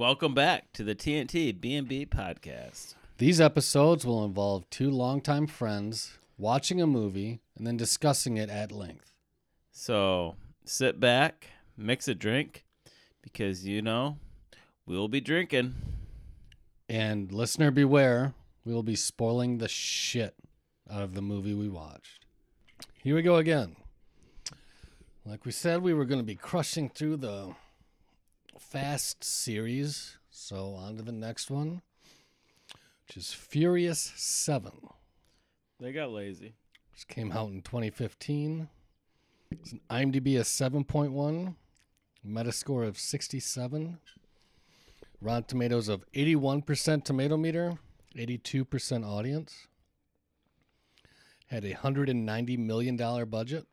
Welcome back to the TNT B&B podcast. These episodes will involve two longtime friends watching a movie and then discussing it at length. So sit back, mix a drink, because, you know, we'll be drinking. And listener beware, we will be spoiling the shit out of the movie we watched. Here we go again. Like we said, we were going to be crushing through the Fast series, so on to the next one, which is Furious 7. They got lazy. Which came out in 2015. It's an IMDb of 7.1, Metascore of 67, Rotten Tomatoes of 81% tomato meter, 82% audience. Had a $190 million budget.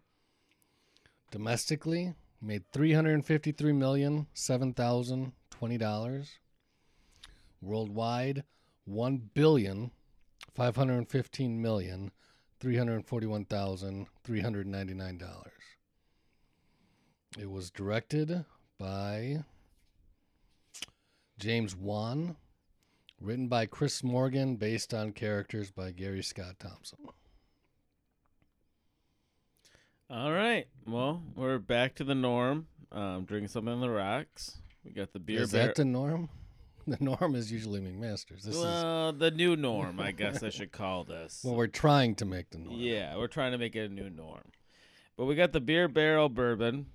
Domestically, made $353,007,020. Worldwide, $1,515,341,399. It was directed by James Wan, written by Chris Morgan, based on characters by Gary Scott Thompson. All right. Well, we're back to the norm. Drinking something on the rocks. We got the beer. Is that the norm? The norm is usually McMaster's. This is the new norm, I guess I should call this. Well, we're trying to make the norm. Yeah, we're trying to make it a new norm. But we got the beer barrel bourbon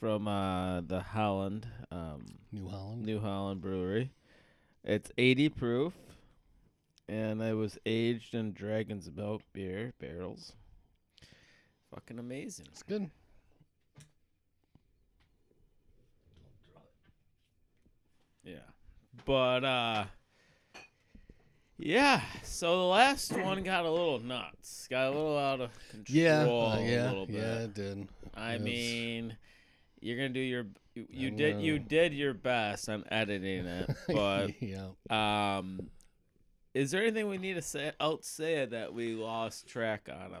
from the Holland. New Holland Brewery. It's 80 proof, and it was aged in dragon's milk beer barrels. Fucking amazing. It's good. Yeah. But, yeah. So the last one got a little nuts. Got a little out of control. Yeah, a little bit. Yeah, it did. I mean, you're going to do your... You did your best on editing it, but... yeah. Is there anything we need to say outside that we lost track on?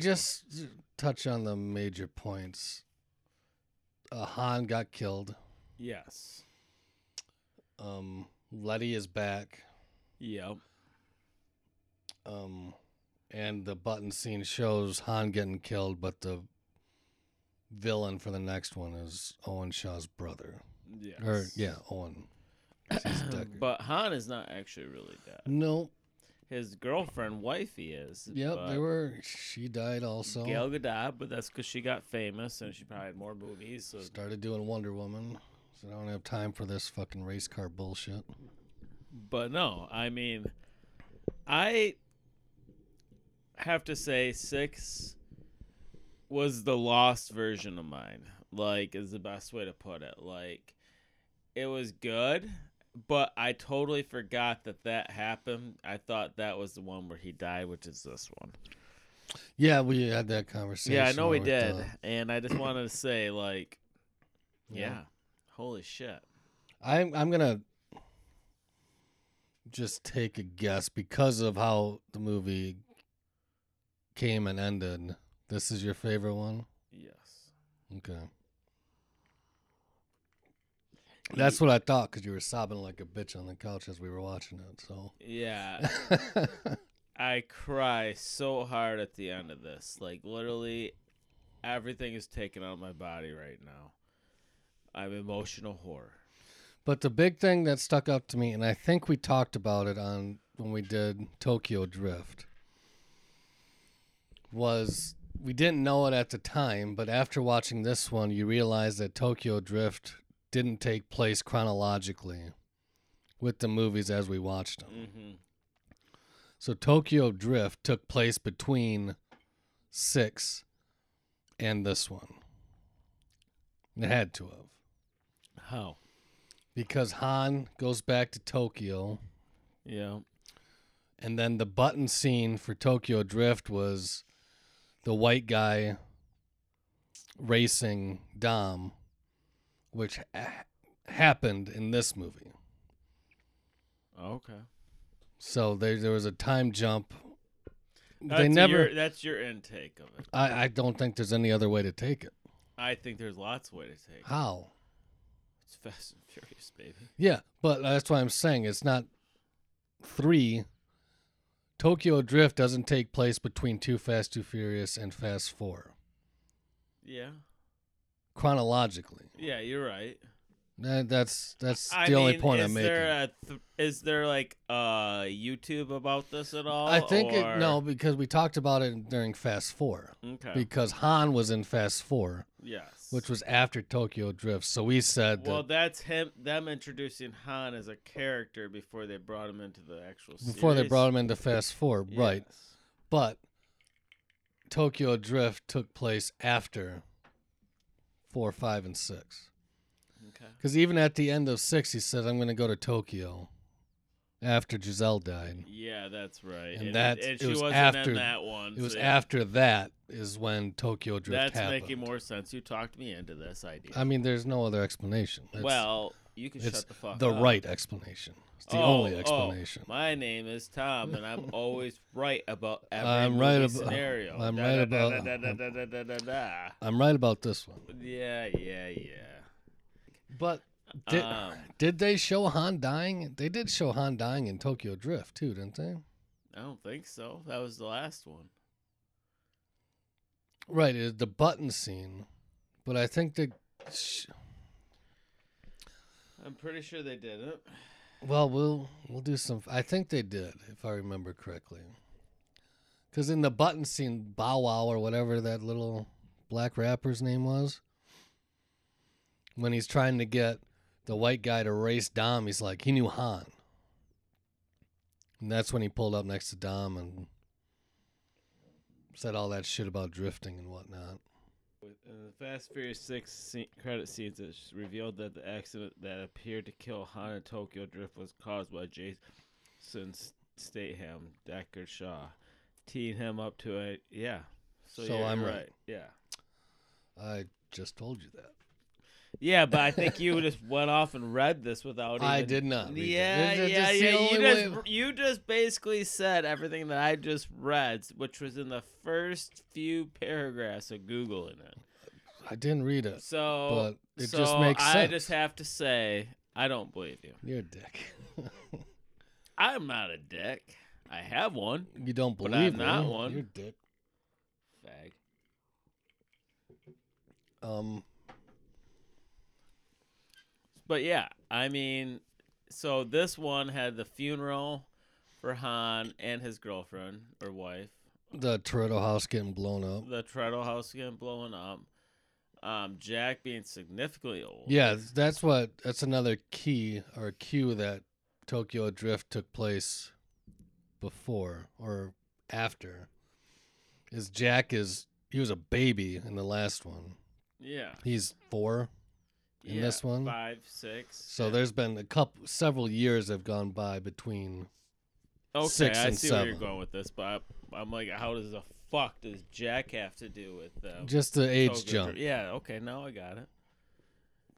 Just touch on the major points. Han got killed. Yes. Letty is back. Yep. And the button scene shows Han getting killed, but the villain for the next one is Owen Shaw's brother. Yes. Owen. But Han is not actually really dead. No. His girlfriend, wifey, is. Yep, she died also. Gal Gadot, but that's because she got famous and she probably had more movies. So started doing Wonder Woman. So I don't have time for this fucking race car bullshit. But no, I mean, I have to say 6 was the lost version of mine. Like, is the best way to put it. Like, it was good. But I totally forgot that happened. I thought that was the one where he died, which is this one. Yeah, we had that conversation. Yeah, I know we did. And I just wanted to say, like, yeah, holy shit. I'm going to just take a guess because of how the movie came and ended. This is your favorite one? Yes. Okay. That's what I thought, because you were sobbing like a bitch on the couch as we were watching it. So yeah, I cry so hard at the end of this. Like, literally, everything is taken out of my body right now. I'm emotional horror. But the big thing that stuck out to me, and I think we talked about it when we did Tokyo Drift, was we didn't know it at the time, but after watching this one, you realize that Tokyo Drift didn't take place chronologically with the movies as we watched them. Mm-hmm. So Tokyo Drift took place between 6 and this one. It had to have. How? Because Han goes back to Tokyo. Yeah. And then the button scene for Tokyo Drift was the white guy racing Dom, which happened in this movie. Okay. So there was a time jump. That's your intake of it. I don't think there's any other way to take it. I think there's lots of ways to take it. How? It's Fast and Furious, baby. Yeah, but that's why I'm saying it's not 3. Tokyo Drift doesn't take place between Too Fast, Too Furious and Fast 4. Yeah. Chronologically. Yeah, you're right. That's the only point I'm making. Is there like YouTube about this at all? I think no, because we talked about it during Fast 4. Okay. Because Han was in Fast 4. Yes. Which was after Tokyo Drift. So we said that's them introducing Han as a character before they brought him into the actual series. Before they brought him into Fast 4, yes. Right. But Tokyo Drift took place after 4, 5, and 6. Because even at the end of 6, he said, I'm going to go to Tokyo after Giselle died. Yeah, that's right. And it was after that one. It was after that is when Tokyo Drift happened. That's making more sense. You talked me into this idea. I mean, there's no other explanation. You can shut the fuck up. The right explanation. It's the only explanation. My name is Tom, and I'm always right about every scenario. I'm right about this one. Yeah. But did they show Han dying? They did show Han dying in Tokyo Drift, too, didn't they? I don't think so. That was the last one. Right, it was the button scene. But I think I'm pretty sure they didn't. Well, we'll do some... I think they did, if I remember correctly. Because in the button scene, Bow Wow or whatever that little black rapper's name was... When he's trying to get the white guy to race Dom, he's like, he knew Han. And that's when he pulled up next to Dom and said all that shit about drifting and whatnot. In the Fast Furious 6 credit scenes, it's revealed that the accident that appeared to kill Han in Tokyo Drift was caused by Jason Statham, Deckard Shaw, teeing him up to a... Yeah. So yeah, I'm right. Yeah. I just told you that. Yeah, but I think you just went off and read this without even... I did not read it. You just basically said everything that I just read, which was in the first few paragraphs of Googling it. I didn't read it, so but it just makes sense. I just have to say, I don't believe you. You're a dick. I'm not a dick. I have one. You don't believe me. I'm not one. You're a dick. Fag. But yeah, I mean, so this one had the funeral for Han and his girlfriend or wife. The Toretto house getting blown up. Jack being significantly old. Yeah, that's another key or cue that Tokyo Drift took place before or after. He was a baby in the last one. Yeah. He's 4. In this one? 5, 6. So there's been several years have gone by between 6 and 7. Okay, I see where you're going with this, but I'm like, how does the fuck does Jack have to do with just the age jump? Yeah, okay, now I got it.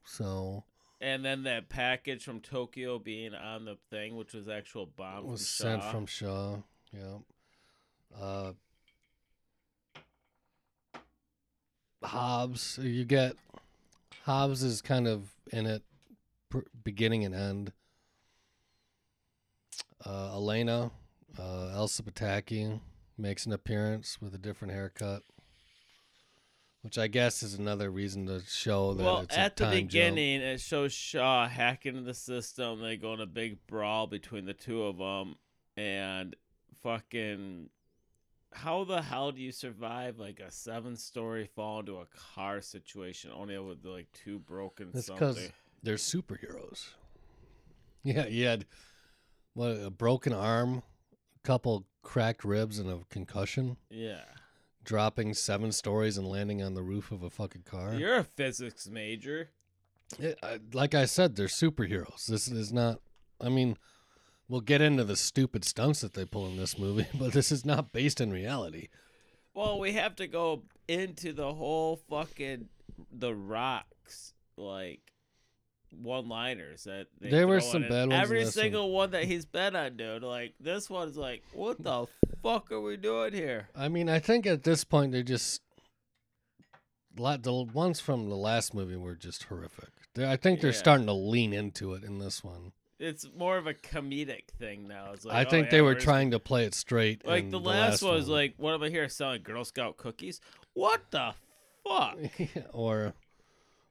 So. And then that package from Tokyo being on the thing, which was actual bomb was sent from Shaw. Yeah. Hobbs, you get... Hobbs is kind of in it, beginning and end. Elena, Elsa Pataky, makes an appearance with a different haircut, which I guess is another reason to show that it's a time jump. Well, at the beginning, it shows Shaw hacking the system. They go in a big brawl between the two of them, and fucking... How the hell do you survive like a 7-story fall into a car situation only with like 2 broken something? That's because they're superheroes. Yeah, you had a broken arm, a couple cracked ribs, and a concussion. Yeah. Dropping 7 stories and landing on the roof of a fucking car. You're a physics major. Like I said, they're superheroes. This is not... I mean... We'll get into the stupid stunts that they pull in this movie, but this is not based in reality. Well, we have to go into the whole fucking The Rock's like one-liners that there were some bad ones. Every single one that he's been on, dude. Like this one's like, what the fuck are we doing here? I mean, I think at this point they're just the ones from the last movie were just horrific. I think they're starting to lean into it in this one. It's more of a comedic thing now. It's like, I think they were trying to play it straight. Like in the last one was like, what am I here selling? Girl Scout cookies? What the fuck? Or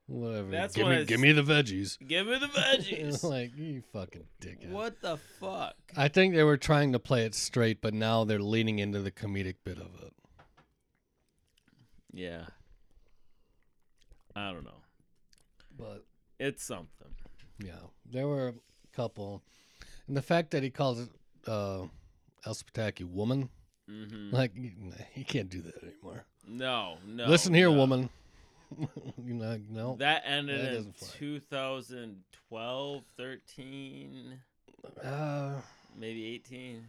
whatever. That's give me the veggies. Give me the veggies. Like, you fucking dickhead. What the fuck? I think they were trying to play it straight, but now they're leaning into the comedic bit of it. Yeah. I don't know. But it's something. Yeah. There were a couple. And the fact that he calls it Elsa Pataky woman, like, he can't do that anymore. No. Listen here, woman. You know, no. That ended in 2012, 13, maybe 18.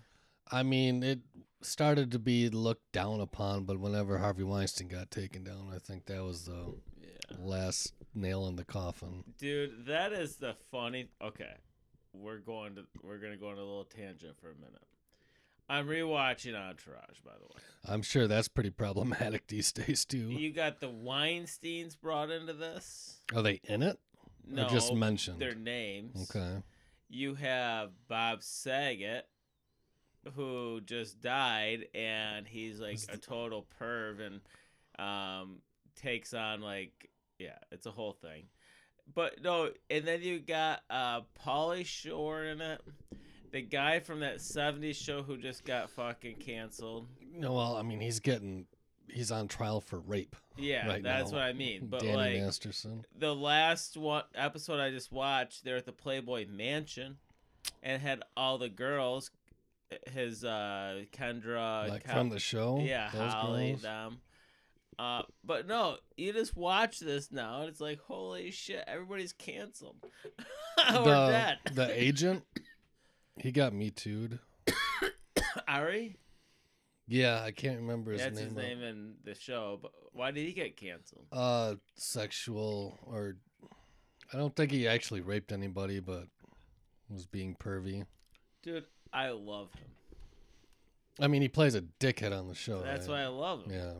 I mean, it started to be looked down upon, but whenever Harvey Weinstein got taken down, I think that was the last nail in the coffin. Dude, that is the funny. Okay, we're gonna go on a little tangent for a minute. I'm rewatching Entourage, by the way. I'm sure that's pretty problematic these days too. You got the Weinsteins brought into this. Are they in it? No, or just mentioned their names. Okay. You have Bob Saget, who just died, and he's like a total perv and takes on like it's a whole thing. But no, and then you got Paulie Shore in it. The guy from that 70s show who just got fucking canceled. No, well, I mean, he's on trial for rape. Yeah, right, that's now. What I mean. But Danny Masterson. The last episode I just watched, they're at the Playboy Mansion and had all the girls, his Kendra. Like from the show? Yeah, those Holly, girls? Dom. But no, you just watch this now, and it's like, holy shit, everybody's canceled. We're dead. The agent? He got Me Too'd. Ari? Yeah, I can't remember his name. That's his name in the show, but why did he get canceled? Sexual, or I don't think he actually raped anybody, but was being pervy. Dude, I love him. I mean, he plays a dickhead on the show. That's why I love him. Yeah.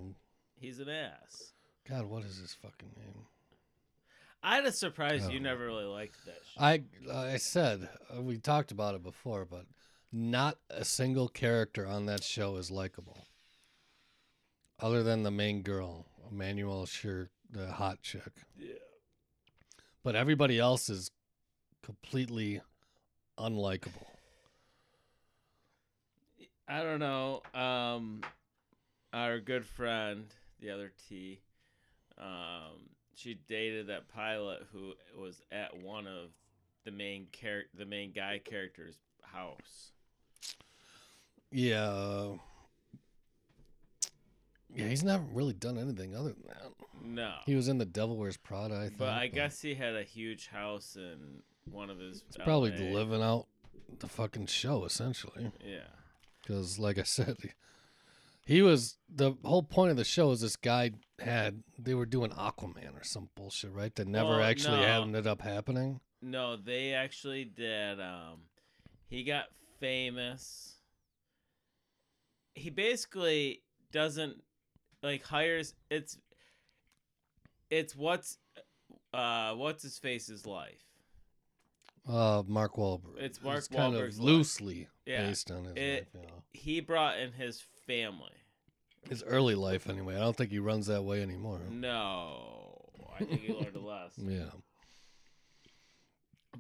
He's an ass. God, what is his fucking name? I'd have surprised you never really liked that show. I said, we talked about it before, but not a single character on that show is likable. Other than the main girl, Emmanuel Shirt, the hot chick. Yeah. But everybody else is completely unlikable. I don't know. Our good friend, the other T, she dated that pilot who was at one of the main guy character's house. Yeah, he's not really done anything other than that. No. He was in The Devil Wears Prada, I think. But I guess he had a huge house in one of his... It's probably living out the fucking show, essentially. Yeah. Because, like I said... He was, the whole point of the show is this guy they were doing Aquaman or some bullshit, right? That never ended up happening. No, they actually did. He got famous. He basically doesn't, like, hires, it's what's his face's life. Mark Wahlberg. It's Mark Wahlberg's kind of loosely based on his life. Yeah. He brought in his family. His early life, anyway. I don't think he runs that way anymore. No. I think he learned a lesson. Yeah.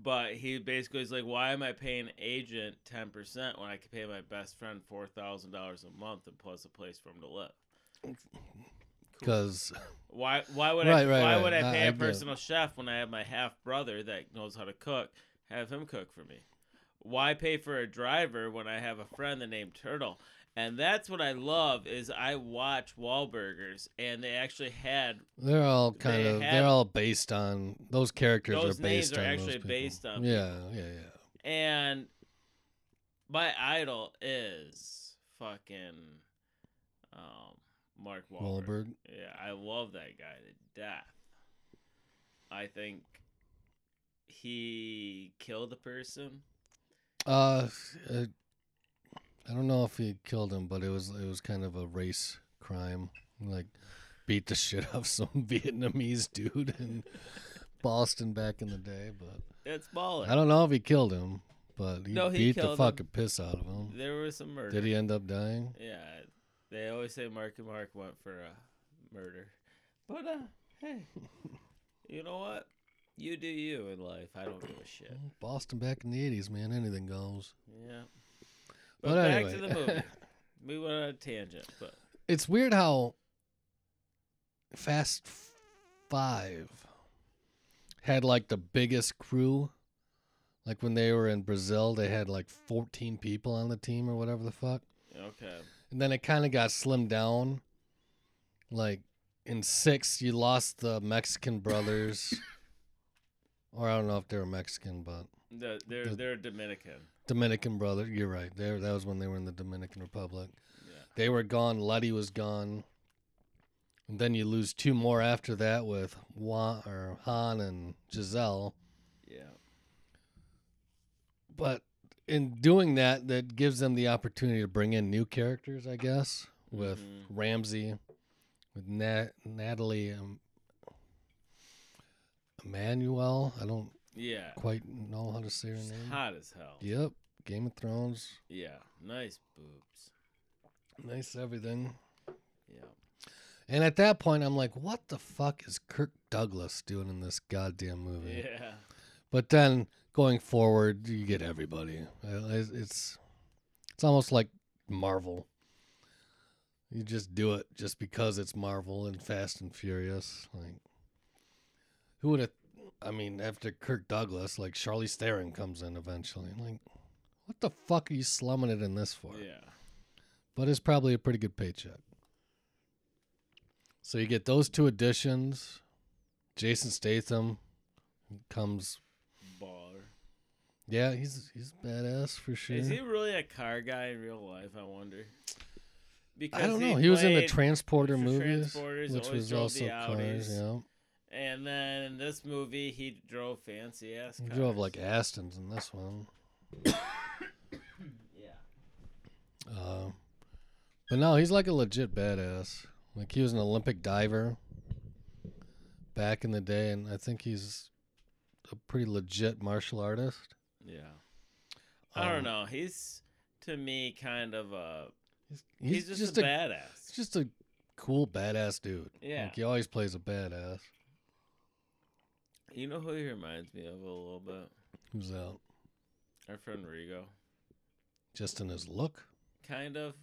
But he basically is like, why am I paying agent 10% when I could pay my best friend $4,000 a month and plus a place for him to live? Because... Cool. Why would I pay a personal chef when I have my half-brother that knows how to cook, have him cook for me? Why pay for a driver when I have a friend named Turtle? And that's what I love is I watch Wahlburgers, and they actually had. They're all based on those characters. Those are names based are on actually those based on. Yeah. And my idol is fucking Mark Wahlberg. Yeah, I love that guy to death. I think he killed a person. I don't know if he killed him, but it was kind of a race crime. Like, beat the shit out of some Vietnamese dude and Boston back in the day, but that's baller. I don't know if he killed him, but he beat the fucking piss out of him. There was some murder. Did he end up dying? Yeah, they always say Mark and Mark went for murder, but hey, you know what? You do you in life. I don't give a shit. Boston back in the 80s, man. Anything goes. Yeah. But back anyway. To the movie. We went on a tangent. But it's weird how Fast Five had, like, the biggest crew. Like, when they were in Brazil, they had, like, 14 people on the team or whatever the fuck. Okay. And then it kind of got slimmed down. Like, in 6, you lost the Mexican brothers. Or I don't know if they were Mexican, but... They're Dominican. Dominican brother. You're right. That was when they were in the Dominican Republic. Yeah. They were gone. Letty was gone. And then you lose two more after that with Han and Giselle. Yeah. But in doing that, that gives them the opportunity to bring in new characters, I guess, with Ramsey, with Natalie... Emmanuel, I don't quite know how to say her name. She's hot as hell. Yep, Game of Thrones. Yeah, nice boobs. Nice everything. Yeah. And at that point, I'm like, what the fuck is Kirk Douglas doing in this goddamn movie? Yeah. But then, going forward, you get everybody. It's almost like Marvel. You just do it just because it's Marvel and Fast and Furious, like... Who would have, I mean, after Kirk Douglas, like, Charlize Theron comes in eventually. Like, what the fuck are you slumming it in this for? Yeah. But it's probably a pretty good paycheck. So you get those two additions. Jason Statham comes. Baller. Yeah, he's badass for sure. Is he really a car guy in real life, I wonder? Because I don't know. He was in the Transporter movies, which was also cars, yeah. And then in this movie, he drove fancy ass cars. He drove like Astons in this one. Yeah. But no, he's like a legit badass. Like, he was an Olympic diver back in the day, and I think he's a pretty legit martial artist. Yeah. I don't know. He's, to me, kind of a... He's just a badass. He's just a cool badass dude. Yeah. Like, he always plays a badass. You know who he reminds me of a little bit? Who's that? Our friend Rigo. Just in his look? Kind of.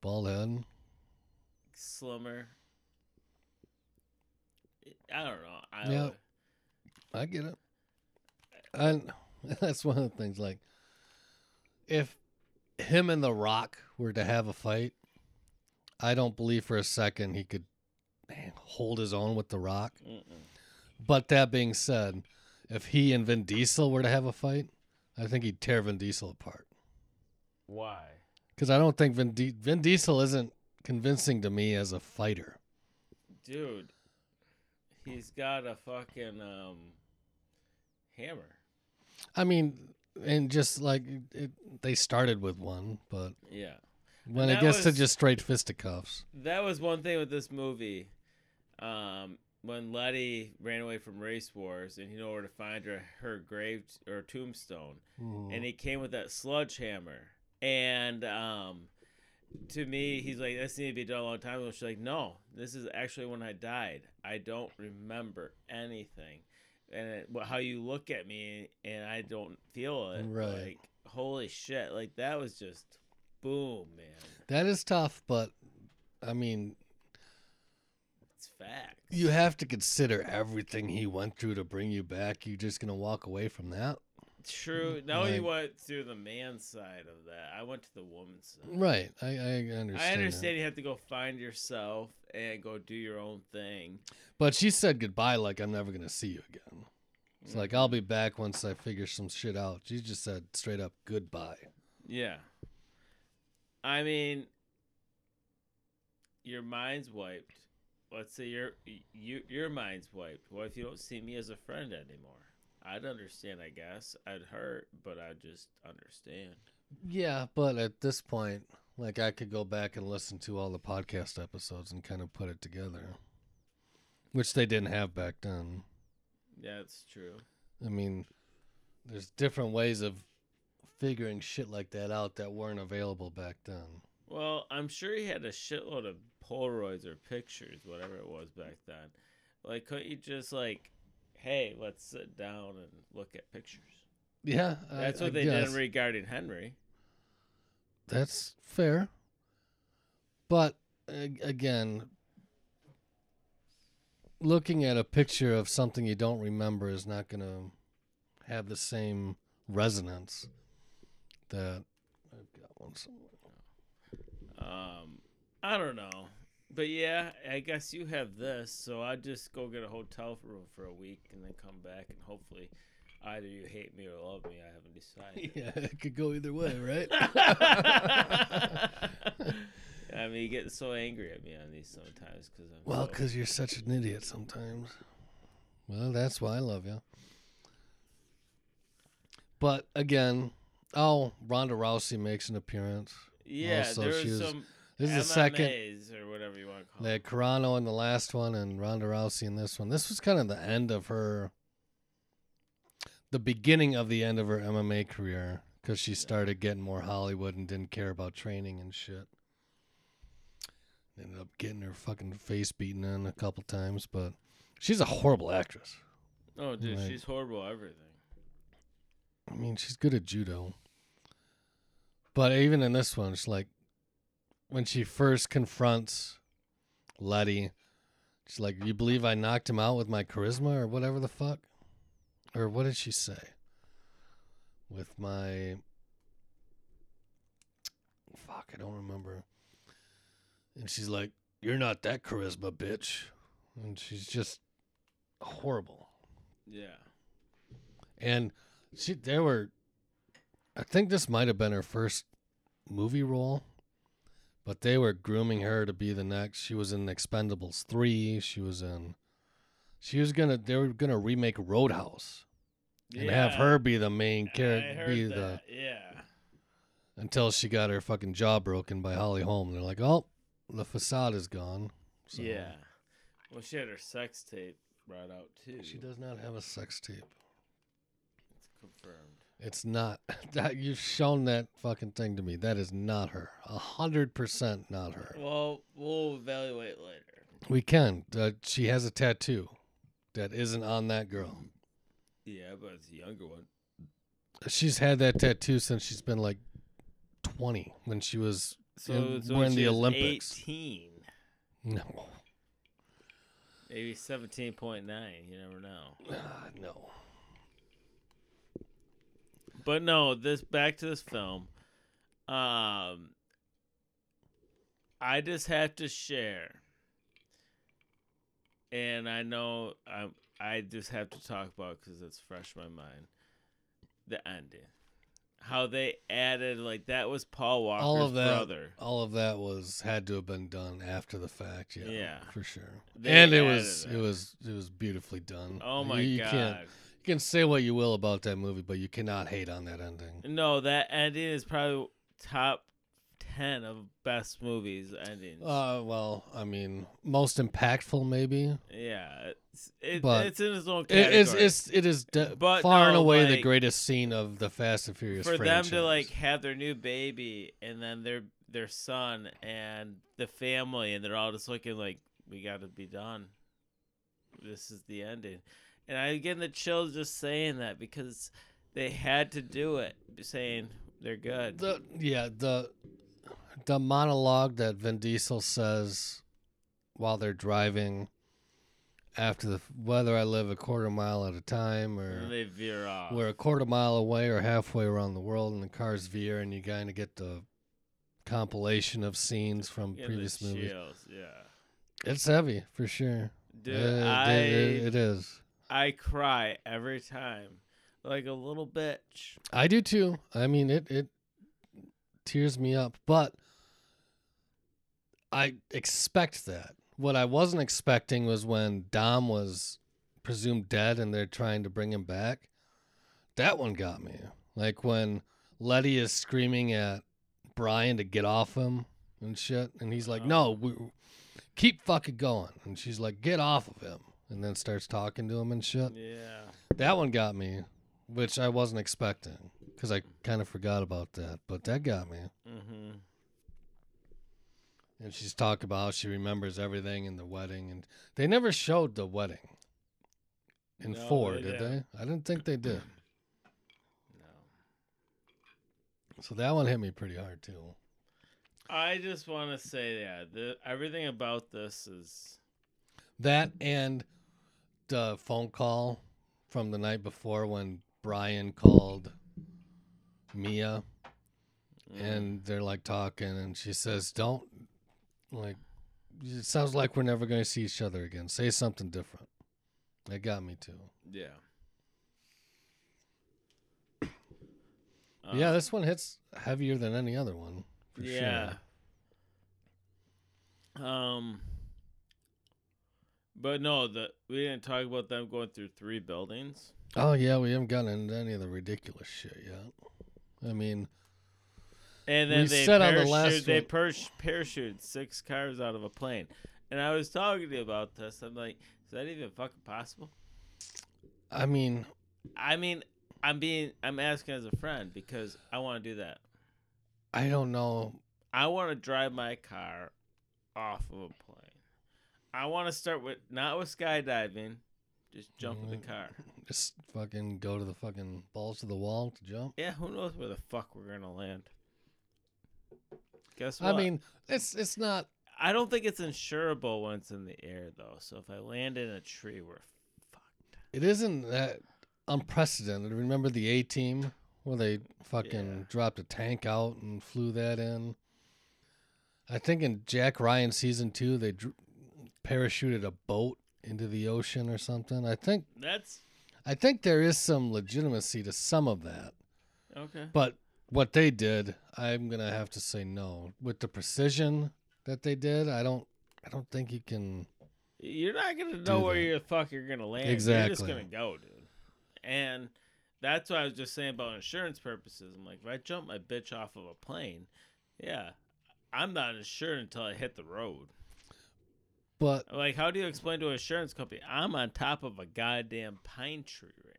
Bald head. Slimmer. I don't know. I get it. That's one of the things, like, if him and The Rock were to have a fight, I don't believe for a second he could hold his own with The Rock. Mm-mm. But that being said, if he and Vin Diesel were to have a fight, I think he'd tear Vin Diesel apart. Why? Because I don't think Vin Diesel isn't convincing to me as a fighter. Dude, he's got a fucking hammer. I mean, and just like they started with one, but yeah, when it gets to just straight fisticuffs. That was one thing with this movie. When Letty ran away from Race Wars and he knew where to find her grave or tombstone, and he came with that sledgehammer. And to me, he's like, "This needed to be done a long time ago." She's like, "No, this is actually when I died. I don't remember anything, and how you look at me, and I don't feel it." Right? Like, holy shit! Like, that was just boom, man. That is tough, but I mean. Facts. You have to consider everything he went through to bring you back. You're just gonna walk away from that. True. No, you went through the man's side of that. I went to the woman's side. Right. I understand. I understand that. You have to go find yourself and go do your own thing. But she said goodbye like, I'm never gonna see you again. It's like, I'll be back once I figure some shit out. She just said straight up goodbye. Yeah. I mean, your mind's wiped. Let's say your mind's wiped. Well, if you don't see me as a friend anymore, I'd understand, I guess. I'd hurt, but I'd just understand. Yeah, but at this point, like, I could go back and listen to all the podcast episodes and kind of put it together, which they didn't have back then. Yeah, it's true. I mean, there's different ways of figuring shit like that out that weren't available back then. Well, I'm sure he had a shitload of Polaroids or pictures, whatever it was back then. Like, couldn't you just, like, hey, let's sit down and look at pictures? Yeah. That's what they did regarding Henry. That's fair. But, again, looking at a picture of something you don't remember is not going to have the same resonance that I've got one somewhere. I don't know. But yeah, I guess you have this, so I'll just go get a hotel room for a week and then come back, and hopefully either you hate me or love me. I haven't decided. Yeah, it could go either way, right? I mean, you get so angry at me on these sometimes. Because you're such an idiot sometimes. Well, that's why I love you. But again, Ronda Rousey makes an appearance. Yeah, also, this is MMAs, the second, or whatever you want to call it. They had Carano in the last one and Ronda Rousey in this one. This was kind of the end of her, the beginning of the end of her MMA career, because she started getting more Hollywood and didn't care about training and shit. Ended up getting her fucking face beaten in a couple times, but she's a horrible actress. Oh, dude, like, she's horrible at everything. I mean, she's good at judo. But even in this one, it's like, when she first confronts Letty, she's like, you believe I knocked him out with my charisma or whatever the fuck? Or what did she say? With my... Fuck, I don't remember. And she's like, you're not that charisma, bitch. And she's just horrible. Yeah. And I think this might have been her first movie role. But they were grooming her to be the next. She was in Expendables 3. They were gonna remake Roadhouse, and have her be the main character. Until she got her fucking jaw broken by Holly Holm. They're like, oh, the facade is gone. So, yeah. Well, she had her sex tape brought out too. She does not have a sex tape. It's confirmed. It's not. You've shown that fucking thing to me. That is not her. 100% not her. Well, we'll evaluate later. We can. She has a tattoo that isn't on that girl. Yeah, but it's a younger one. She's had that tattoo since she's been like 20 when she was in the Olympics. 18. No. Maybe 17.9. You never know. No. But no, back to this film. I just have to share, and I know I just have to talk about because it's fresh in my mind. The ending, how they added that was Paul Walker's brother. All of that had to have been done after the fact. Yeah, for sure. And it was beautifully done. Oh my God. You can say what you will about that movie, but you cannot hate on that ending. No, that ending is probably top 10 of best movies endings. Well, I mean, most impactful maybe. Yeah, it's in its own category. It is far and away the greatest scene of the Fast and Furious franchise. For them to have their new baby and then their son and the family, and they're all just looking like, we got to be done. This is the ending. And I get the chills just saying that because they had to do it, saying they're good. The monologue that Vin Diesel says while they're driving after whether I live a quarter mile at a time or they veer off. We're a quarter mile away or halfway around the world and the cars veer and you kind of get the compilation of scenes from previous movies. Yeah, it's heavy for sure. Dude, it is. I cry every time, like a little bitch. I do too. I mean, it tears me up, but I expect that. What I wasn't expecting was when Dom was presumed dead and they're trying to bring him back. That one got me. Like when Letty is screaming at Brian to get off him and shit, and he's like, "No, we keep fucking going," and she's like, "Get off of him." and then starts talking to him and shit. Yeah. That one got me, which I wasn't expecting because I kind of forgot about that, but that got me. Mm-hmm. And she's talking about how she remembers everything in the wedding, and they never showed the wedding in four, did they? I didn't think they did. No. So that one hit me pretty hard too. I just want to say that everything about this is that, and the phone call from the night before when Brian called Mia, and they're like talking, and she says, "Don't." Like, it sounds like we're never going to see each other again. Say something different. That got me too. Yeah. Yeah, this one hits heavier than any other one. For sure. But no, we didn't talk about them going through 3 buildings. Oh yeah, we haven't gotten into any of the ridiculous shit yet. I mean. And then they parachuted 6 cars out of a plane. And I was talking to you about this. I'm like, is that even fucking possible? I mean, I'm asking as a friend because I want to do that. I don't know. I want to drive my car off of a plane. I want to start not with skydiving, just jump in the car. Just fucking go to the fucking balls of the wall to jump. Yeah, who knows where the fuck we're going to land. Guess what? I mean, it's not. I don't think it's insurable when it's in the air, though. So if I land in a tree, we're fucked. It isn't that unprecedented. Remember the A-Team where they fucking dropped a tank out and flew that in? I think in Jack Ryan season 2, they parachuted a boat into the ocean or something. I think there is some legitimacy to some of that. Okay, but. What they did, I'm gonna have to say no. With the precision that they did, I don't think you can. You're not gonna know where the fuck you're gonna land. Exactly. You're just gonna go, dude. And that's what I was just saying about insurance purposes. I'm like, if I jump my bitch off of a plane, I'm not insured until I hit the road. But like, how do you explain to an insurance company I'm on top of a goddamn pine tree right now?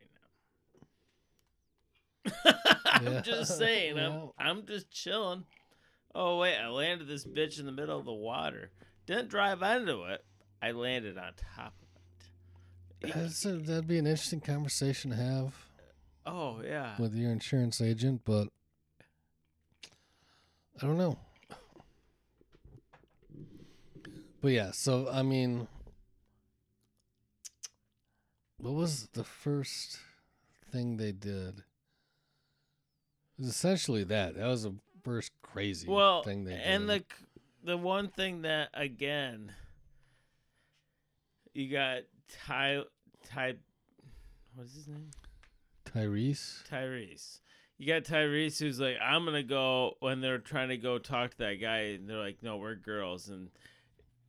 I'm just saying, I'm just chilling. Oh wait, I landed this bitch in the middle of the water. Didn't drive into it. I landed on top of it. That'd be an interesting conversation to have. Oh yeah, with your insurance agent, but I don't know. But yeah, so I mean, what was the first thing they did? It was essentially that. That was the first crazy thing they did. And the one thing that, again, you got what is his name? Tyrese. You got Tyrese who's like, I'm going to go, when they're trying to go talk to that guy, and they're like, no, we're girls. And,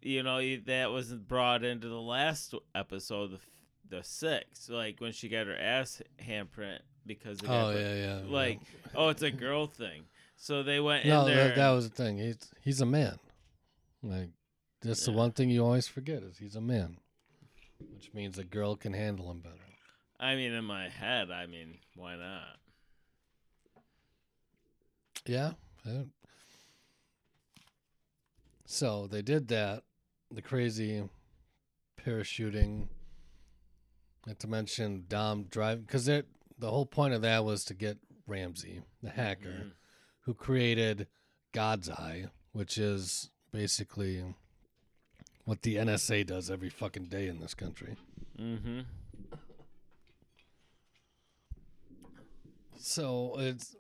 you know, that wasn't brought into the last episode, the 6th, like when she got her ass handprint. Because they it's a girl thing. So they went in there. That was the thing. He's a man. Like, that's the one thing you always forget is he's a man, which means a girl can handle him better. I mean, in my head, why not? Yeah. So they did that. The crazy parachuting. Not to mention Dom driving because they're. The whole point of that was to get Ramsey, the hacker, who created God's Eye, which is basically what the NSA does every fucking day in this country. Mm-hmm. So it's...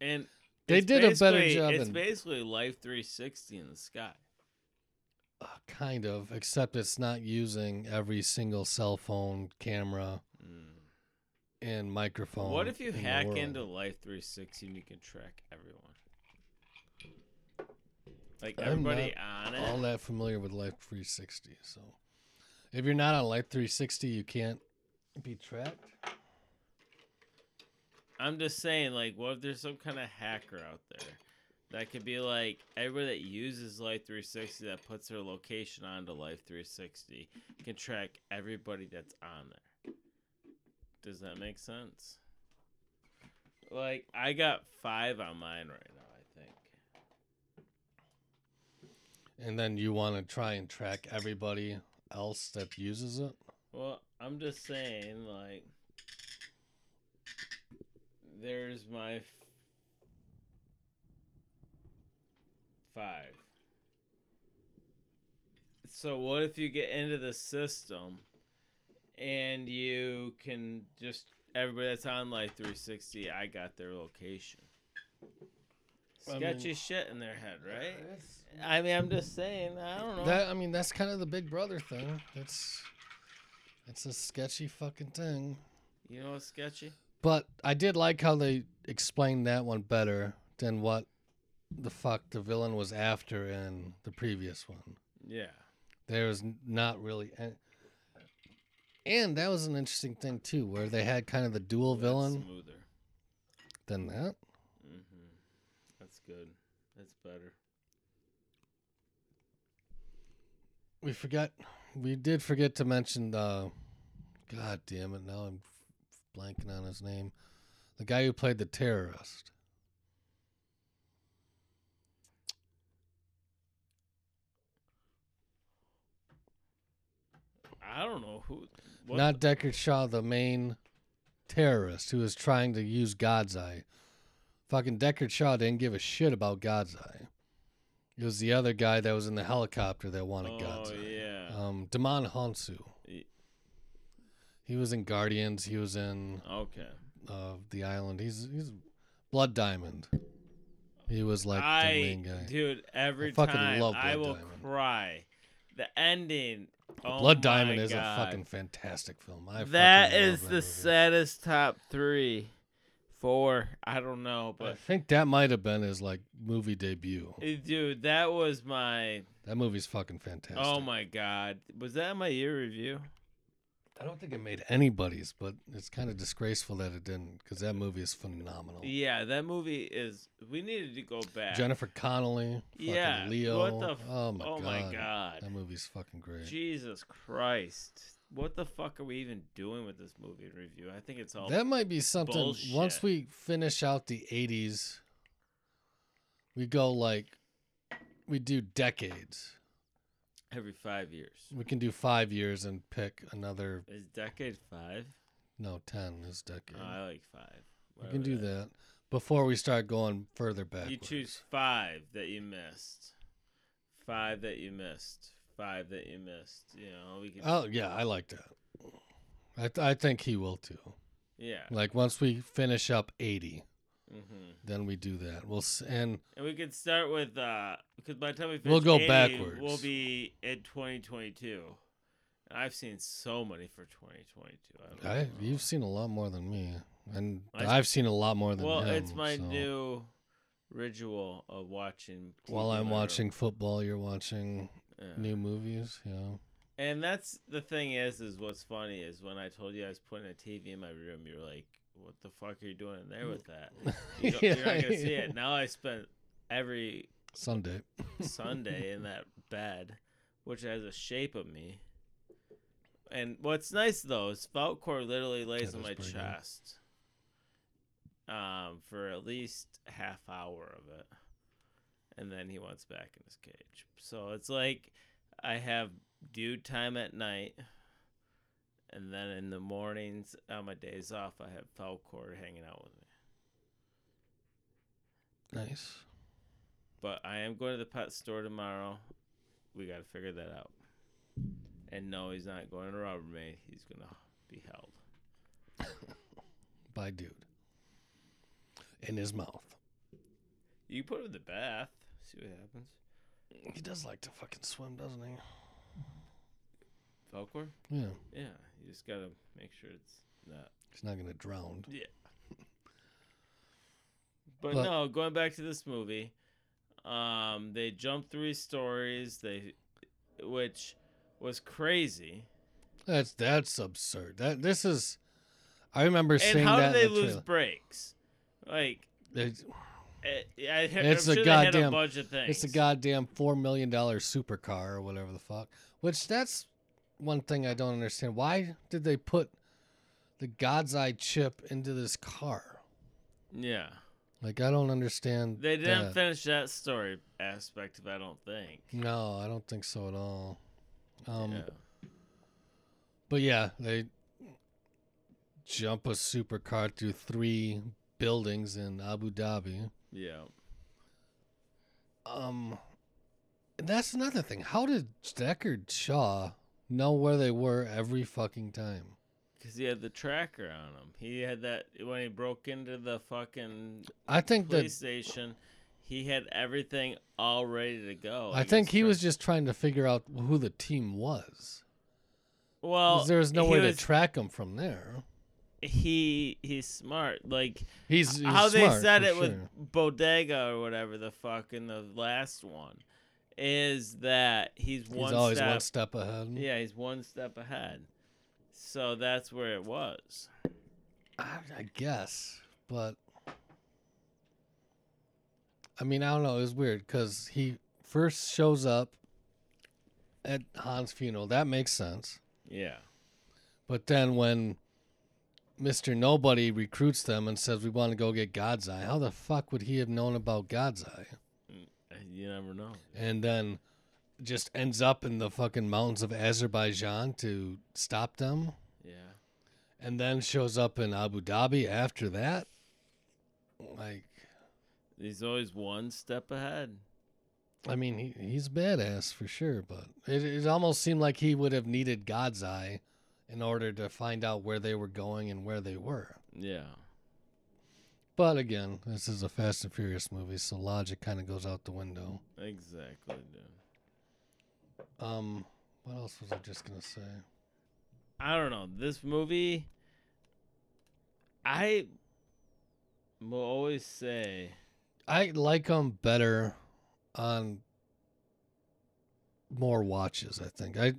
they did a better job. It's basically Life 360 in the sky. Kind of, except it's not using every single cell phone camera... and microphone. What if you hack into Life 360 and you can track everyone? Like everybody on it? I'm not all that familiar with Life 360. So if you're not on Life 360, you can't be tracked. I'm just saying, like, what if there's some kind of hacker out there That could be like everyone that uses Life 360 that puts their location onto Life 360 can track everybody that's on there. Does that make sense? Like, I got 5 on mine right now, I think. And then you want to try and track everybody else that uses it? Well, I'm just saying, like, there's my 5. So what if you get into the system and you can just, everybody that's on Life 360, I got their location. Sketchy shit in their head, right? I mean, I'm just saying, I don't know. That, I mean, that's kind of the Big Brother thing. It's a sketchy fucking thing. You know what's sketchy? But I did like how they explained that one better than what the fuck the villain was after in the previous one. Yeah. There was not really... And that was an interesting thing, too, where they had kind of the dual villain. Smoother. Than that. Mm-hmm. That's good. That's better. We forgot. We did forget to mention the... God damn it. Now I'm blanking on his name. The guy who played the terrorist. I don't know who. What? Not Deckard Shaw, the main terrorist who was trying to use God's Eye. Fucking Deckard Shaw didn't give a shit about God's Eye. It was the other guy that was in the helicopter that wanted God's Eye. Oh, yeah. Damon Hansu. He was in Guardians. He was in The Island. He's Blood Diamond. He was like the main guy. Dude, every time love Blood I will Diamond. Cry. The ending... Blood Diamond is a fucking fantastic film. That is the saddest top 3, 4. I don't know, but I think that might have been his like movie debut. Dude, that was my. That movie's fucking fantastic. Oh my god, was that in my year review? I don't think it made anybody's, but it's kind of disgraceful that it didn't, because that movie is phenomenal. Yeah, that movie is. We needed to go back. Jennifer Connelly. Yeah. Leo. What the? Oh my god. That movie's fucking great. Jesus Christ! What the fuck are we even doing with this movie review? I think it's all. That might be something. Bullshit. Once we finish out the 80s, we go like, we do decades. Every 5 years. We can do 5 years and pick another. Is decade 5? No, 10 is decade. Oh, I like 5. Whatever we can do that before we start going further back. You choose 5 that you missed. 5 that you missed. 5 that you missed. You know, we can. Oh, yeah, I like that. I think he will, too. Yeah. Like, once we finish up 80. Mm-hmm. Then we do that. We'll and we could start with because by the time we finish, we'll go backwards. We'll be in 2022. I've seen so many for 2022. You've seen a lot more than me, and I've seen a lot more than him. Well, it's my new ritual of watching. While I'm watching football, you're watching new movies. Yeah. And that's the thing is what's funny is when I told you I was putting a TV in my room, you're like, what the fuck are you doing in there with that? You're not gonna see it. Now I spend every Sunday in that bed, which has a shape of me. And what's nice though is Falcor literally lays on my chest, for at least half hour of it, and then he wants back in his cage. So it's like I have due time at night. And then in the mornings, on my days off, I have Falcor hanging out with me. Nice. But I am going to the pet store tomorrow. We got to figure that out. And no, he's not going to Rubbermaid. He's going to be held. By dude. In his mouth. You put him in the bath. See what happens. He does like to fucking swim, doesn't he? Falcor? Yeah. Yeah. You just gotta make sure it's not. It's not gonna drown. Yeah. but no, going back to this movie, they jumped 3 stories. Which was crazy. That's absurd. I remember seeing that. And how do they lose brakes? Like It's a goddamn $4 million supercar or whatever the fuck. Which that's one thing I don't understand. Why did they put the God's Eye chip into this car? Yeah. Like, I don't understand. They didn't finish that story aspect of it, I don't think. No, I don't think so at all. Yeah. But yeah, they jump a supercar through 3 buildings in Abu Dhabi. Yeah. That's another thing. How did Deckard Shaw know where they were every fucking time? Because he had the tracker on him. He had that when he broke into the fucking police station. He had everything all ready to go. I think he was just trying to figure out who the team was. Well, there was no way to track him from there. He's smart. Like he's how they said it with Bodega or whatever the fuck in the last one is that he's always one step ahead. Yeah, he's one step ahead. So that's where it was. I guess, but I mean, I don't know. It was weird because he first shows up at Han's funeral. That makes sense. Yeah. But then when Mr. Nobody recruits them and says, we want to go get God's Eye. How the fuck would he have known about God's Eye? You never know. And then just ends up in the fucking mountains of Azerbaijan to stop them. Yeah. And then shows up in Abu Dhabi after that. Like. He's always one step ahead. I mean, he's badass for sure, but it almost seemed like he would have needed God's Eye in order to find out where they were going and where they were. Yeah. But again, this is a Fast and Furious movie, so logic kind of goes out the window. Exactly, dude. What else was I just going to say? I don't know. This movie, I will always say, I like them better on more watches, I think. I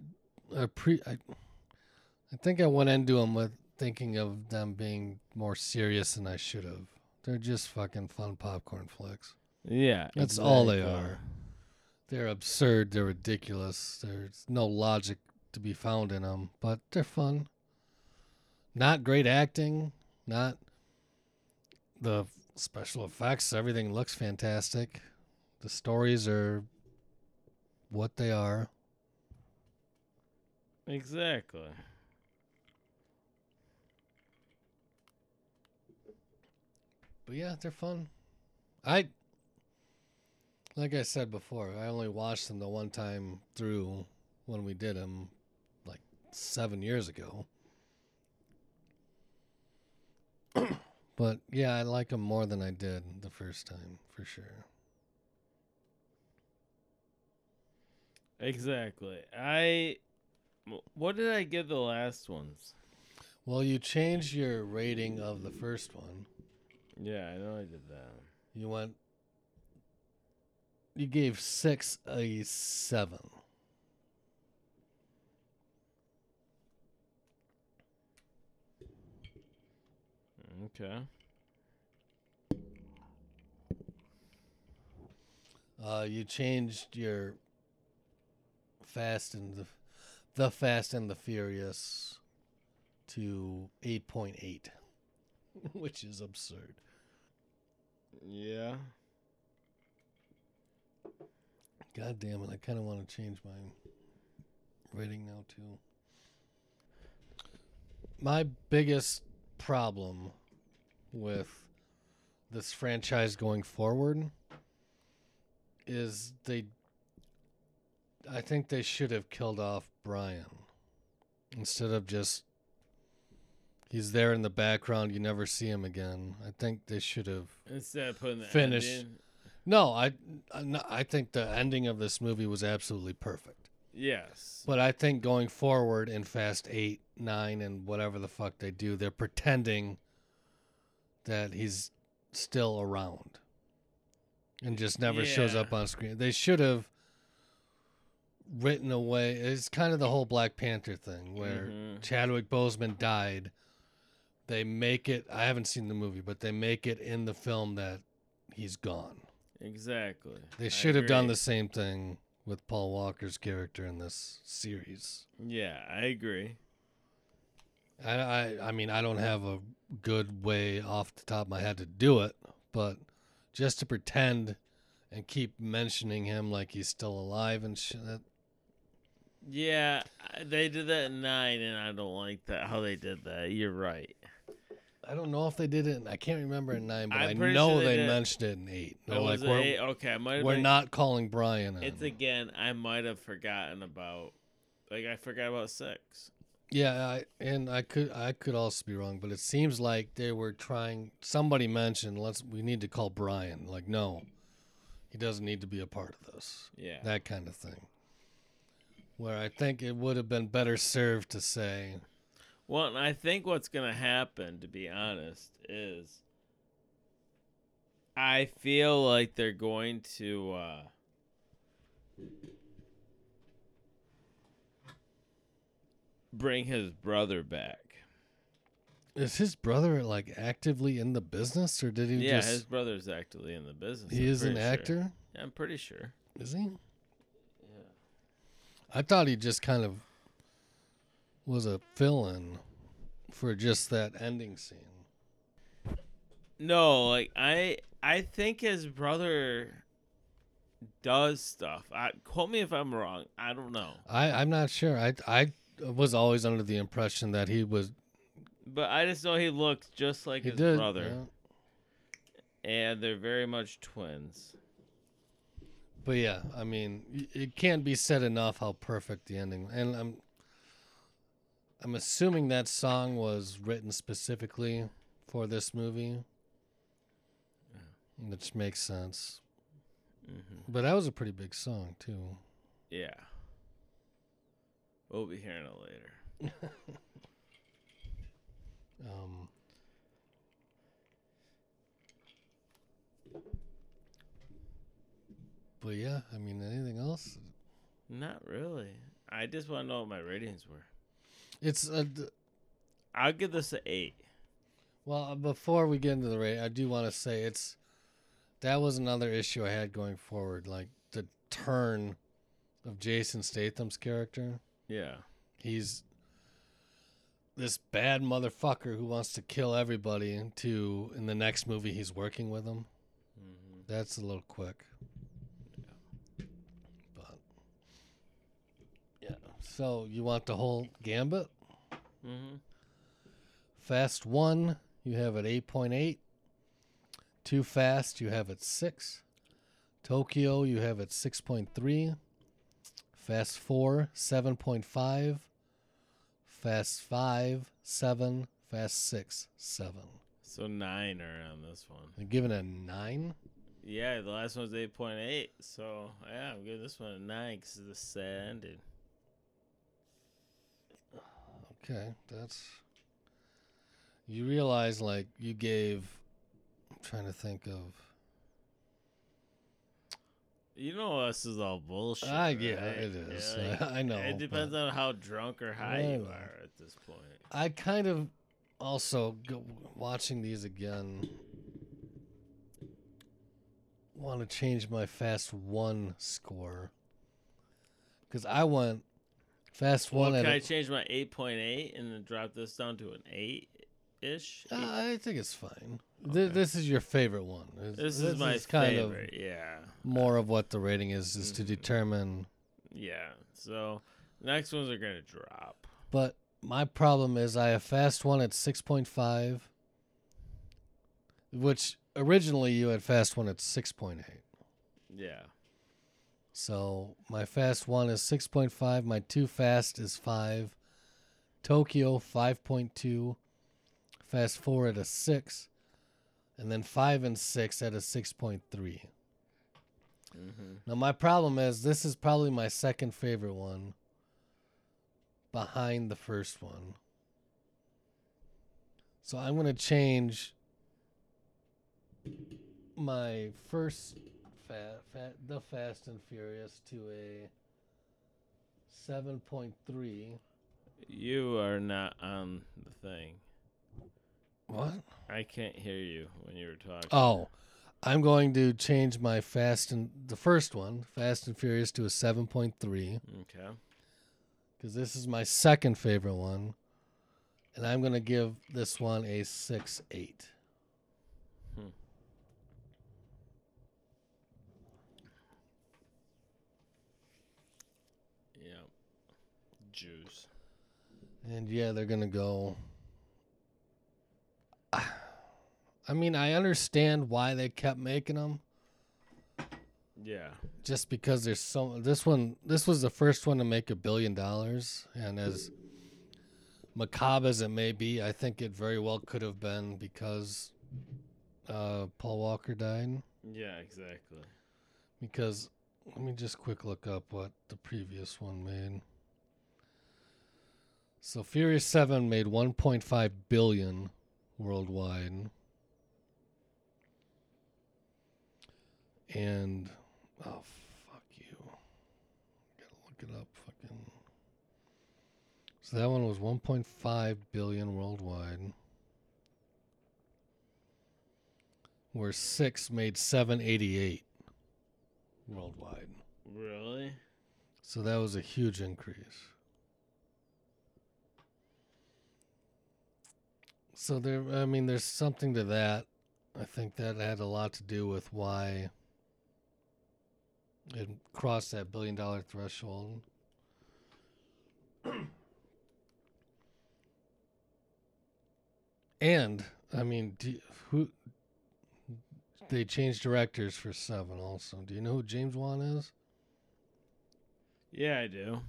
think I went into them with thinking of them being more serious than I should have. They're just fucking fun popcorn flicks. Yeah. That's exactly all they are. They're absurd. They're ridiculous. There's no logic to be found in them, but they're fun. Not great acting. Not the special effects. Everything looks fantastic. The stories are what they are. Exactly. But yeah, they're fun. Like I said before, I only watched them the one time through when we did them like 7 years ago. But yeah, I like them more than I did the first time, for sure. Exactly. What did I give the last ones? Well, you changed your rating of the first one. Yeah, I know I did that. You gave 6 a 7. Okay. You changed your Fast and the Fast and the Furious to 8.8, which is absurd. Yeah. God damn it. I kind of want to change my rating now, too. My biggest problem with this franchise going forward is I think they should have killed off Brian instead of just he's there in the background. You never see him again. I think they should have finished. Ending. No, I think the ending of this movie was absolutely perfect. Yes. But I think going forward in Fast 8, 9, and whatever the fuck they do, they're pretending that he's still around and just never shows up on screen. They should have written away. It's kind of the whole Black Panther thing where Chadwick Boseman died. They make it. I haven't seen the movie, but they make it in the film that he's gone. Exactly. They should have done the same thing with Paul Walker's character in this series. Yeah, I agree. I mean, I don't have a good way off the top of my head to do it, but just to pretend and keep mentioning him like he's still alive and shit. Yeah, they did that in 9, and I don't like that how they did that. You're right. I don't know if they did it. I can't remember in 9, but I know sure they mentioned it in 8. They're like, eight? Okay, we're not calling Brian. It's again, I might have forgotten about. Like I forgot about 6. Yeah, I could also be wrong, but it seems like they were trying. Somebody mentioned we need to call Brian. Like no, he doesn't need to be a part of this. Yeah, that kind of thing. Where I think it would have been better served to say. Well, and I think what's going to happen, to be honest, is I feel like they're going to bring his brother back. Is his brother, like, actively in the business, or did he just... Yeah, his brother's actively in the business. He is an actor? Yeah, I'm pretty sure. Is he? Yeah. I thought he just kind of... was a fill-in for just that ending scene. No, like I think his brother does stuff. Quote me if I'm wrong. I don't know. I'm not sure. I was always under the impression that he was. But I just know he looked just like his brother. Yeah. And they're very much twins. But yeah, I mean, it can't be said enough how perfect the ending. And I'm assuming that song was written specifically for this movie, which makes sense. Mm-hmm. But that was a pretty big song, too. Yeah. We'll be hearing it later. But yeah, I mean, anything else? Not really. I just want to know what my ratings were. I'll give this an 8. Well, before we get into the rating, I do want to say that was another issue I had going forward, like the turn of Jason Statham's character. Yeah, he's this bad motherfucker who wants to kill everybody. To in the next movie, he's working with him. Mm-hmm. That's a little quick. So, you want the whole gambit? Mm-hmm. Fast 1, you have it 8.8. Too Fast, you have it 6. Tokyo, you have it 6.3. Fast 4, 7.5. Fast 5, 7. Fast 6, 7. So, 9 are on this one. You're giving it a 9? Yeah, the last one's 8.8. So, yeah, I'm giving this one a 9 because it's a sad ending. Okay, you realize, like, you gave, I'm trying to think of. You know this is all bullshit. Yeah, right? It is. Yeah, like, I know. It depends on how drunk or high you are at this point. I kind of also, watching these again, want to change my Fast 1 score. Because I went. Fast 1. Well, can I change my 8.8 and then drop this down to an 8-ish? I think it's fine. Okay. This is your favorite one. This is my favorite, yeah. More of what the rating is to determine. Yeah, so next ones are going to drop. But my problem is I have Fast 1 at 6.5, which originally you had Fast 1 at 6.8. Yeah. So, my Fast 1 is 6.5. My Too Fast is 5. Tokyo, 5.2. Fast 4 at a 6. And then 5 and 6 at a 6.3. Mm-hmm. Now, my problem is this is probably my second favorite one behind the first one. So, I'm going to change my first... The Fast and Furious to a 7.3. You are not on the thing. What? I can't hear you when you were talking. Oh, I'm going to change my Fast and Furious, to a 7.3. Okay. Because this is my second favorite one. And I'm going to give this one a 6.8. Yeah. Jews. And yeah, they're going to go. I mean, I understand why they kept making them. Yeah. Just because there's so... This was the first one to make $1 billion. And as macabre as it may be, I think it very well could have been because Paul Walker died. Yeah, exactly. Because... Let me just quick look up what the previous one made. So Furious 7 made $1.5 billion worldwide. And, oh, fuck you. Gotta look it up. Fucking. So that one was $1.5 billion worldwide. Where 6 made $788 worldwide. Really? So that was a huge increase. So there, I mean, there's something to that. I think that had a lot to do with why it crossed that $1 billion threshold. And I mean, they changed directors for 7 also. Do you know who James Wan is? Yeah, I do.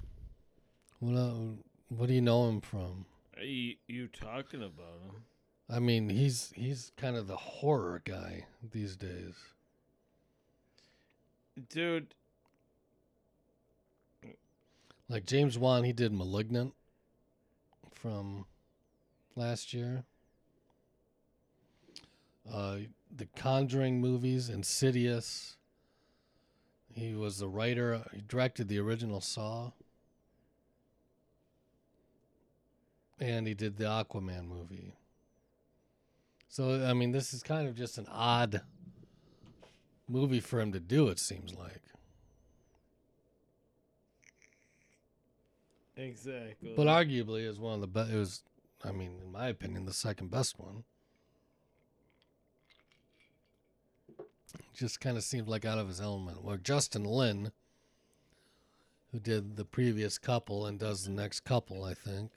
What do you know him from? You talking about him? I mean, he's kind of the horror guy these days. Dude. Like James Wan, he did Malignant from last year. The Conjuring movies, Insidious. He was the writer. He directed the original Saw. And he did the Aquaman movie. So, I mean, this is kind of just an odd movie for him to do, it seems like. Exactly. But arguably, it was one of the best. It was, I mean, in my opinion, the second best one. Just kind of seemed like out of his element. Well, Justin Lin, who did the previous couple and does the next couple, I think.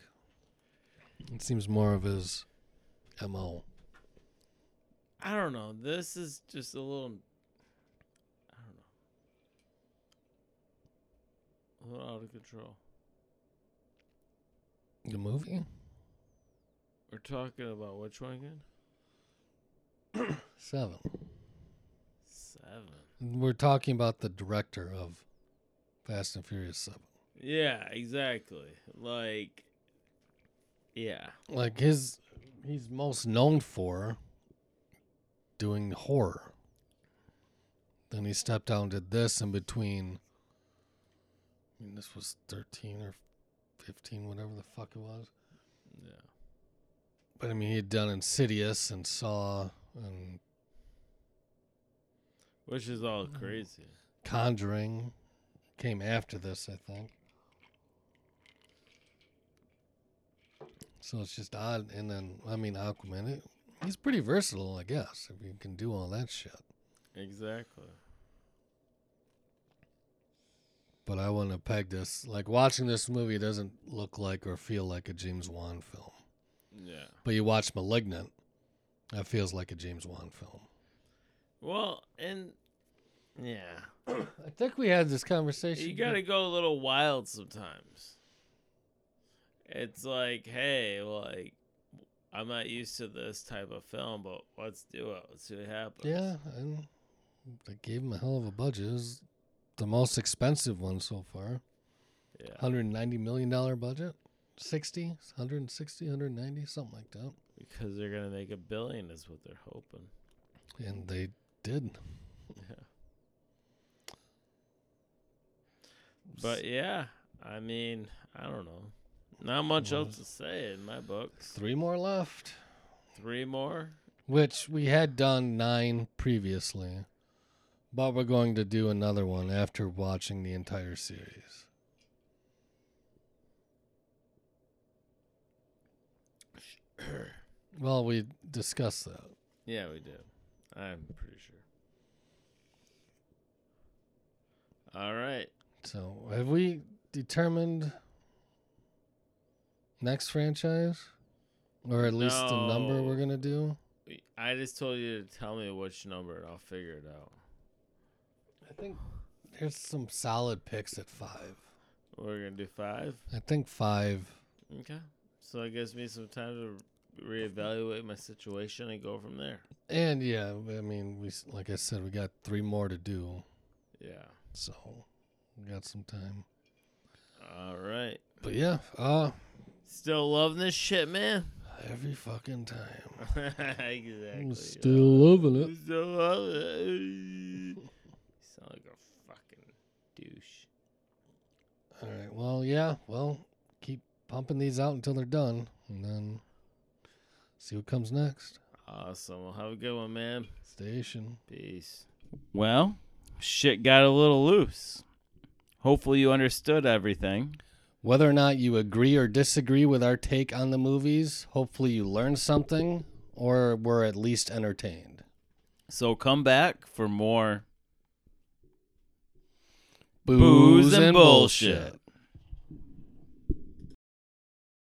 It seems more of his M.O. I don't know. This is just a little... I don't know. A little out of control. The movie? We're talking about which one again? 7. 7. We're talking about the director of Fast and Furious 7. Yeah, exactly. Like... Yeah. Like he's most known for doing horror. Then he stepped down and did this in between. I mean, this was 13 or 15, whatever the fuck it was. Yeah. But I mean, he had done Insidious and Saw and... Which is all crazy. Conjuring came after this, I think. So it's just odd. And then, I mean, Aquaman, he's pretty versatile, I guess, if you can do all that shit. Exactly. But I wouldn't have pegged this. Like, watching this movie doesn't look like or feel like a James Wan film. Yeah. But you watch Malignant, that feels like a James Wan film. Well, and... Yeah. I think we had this conversation. You gotta go a little wild sometimes. It's like, hey, like, I'm not used to this type of film, but let's do it. Let's see what happens. Yeah, and they gave him a hell of a budget. It was the most expensive one so far. Yeah. $190 million budget? 60? 160? 190? Something like that. Because they're going to make $1 billion is what they're hoping. And they did. Yeah. But, yeah, I mean, I don't know. Not much else to say in my book. 3 more left. 3 more? Which we had done 9 previously, but we're going to do another one after watching the entire series. Well, we discussed that. Yeah, we did. I'm pretty sure. All right. So, have we determined next franchise? Or at least the number we're going to do? I just told you to tell me which number, and I'll figure it out. I think there's some solid picks at 5. We're going to do 5? I think 5. Okay. So, it gives me some time to reevaluate my situation and go from there. And yeah, I mean, we, like I said, we got 3 more to do. Yeah. So we got some time. All right. But yeah, still loving this shit, man. Every fucking time. Exactly. I'm still loving it. I'm still loving it. You sound like a fucking douche. All right. Well, yeah. Well, keep pumping these out until they're done, and then see what comes next. Awesome. Well, have a good one, man. Station. Peace. Well, shit got a little loose. Hopefully you understood everything. Whether or not you agree or disagree with our take on the movies, hopefully you learned something or were at least entertained. So come back for more Booze and Bullshit.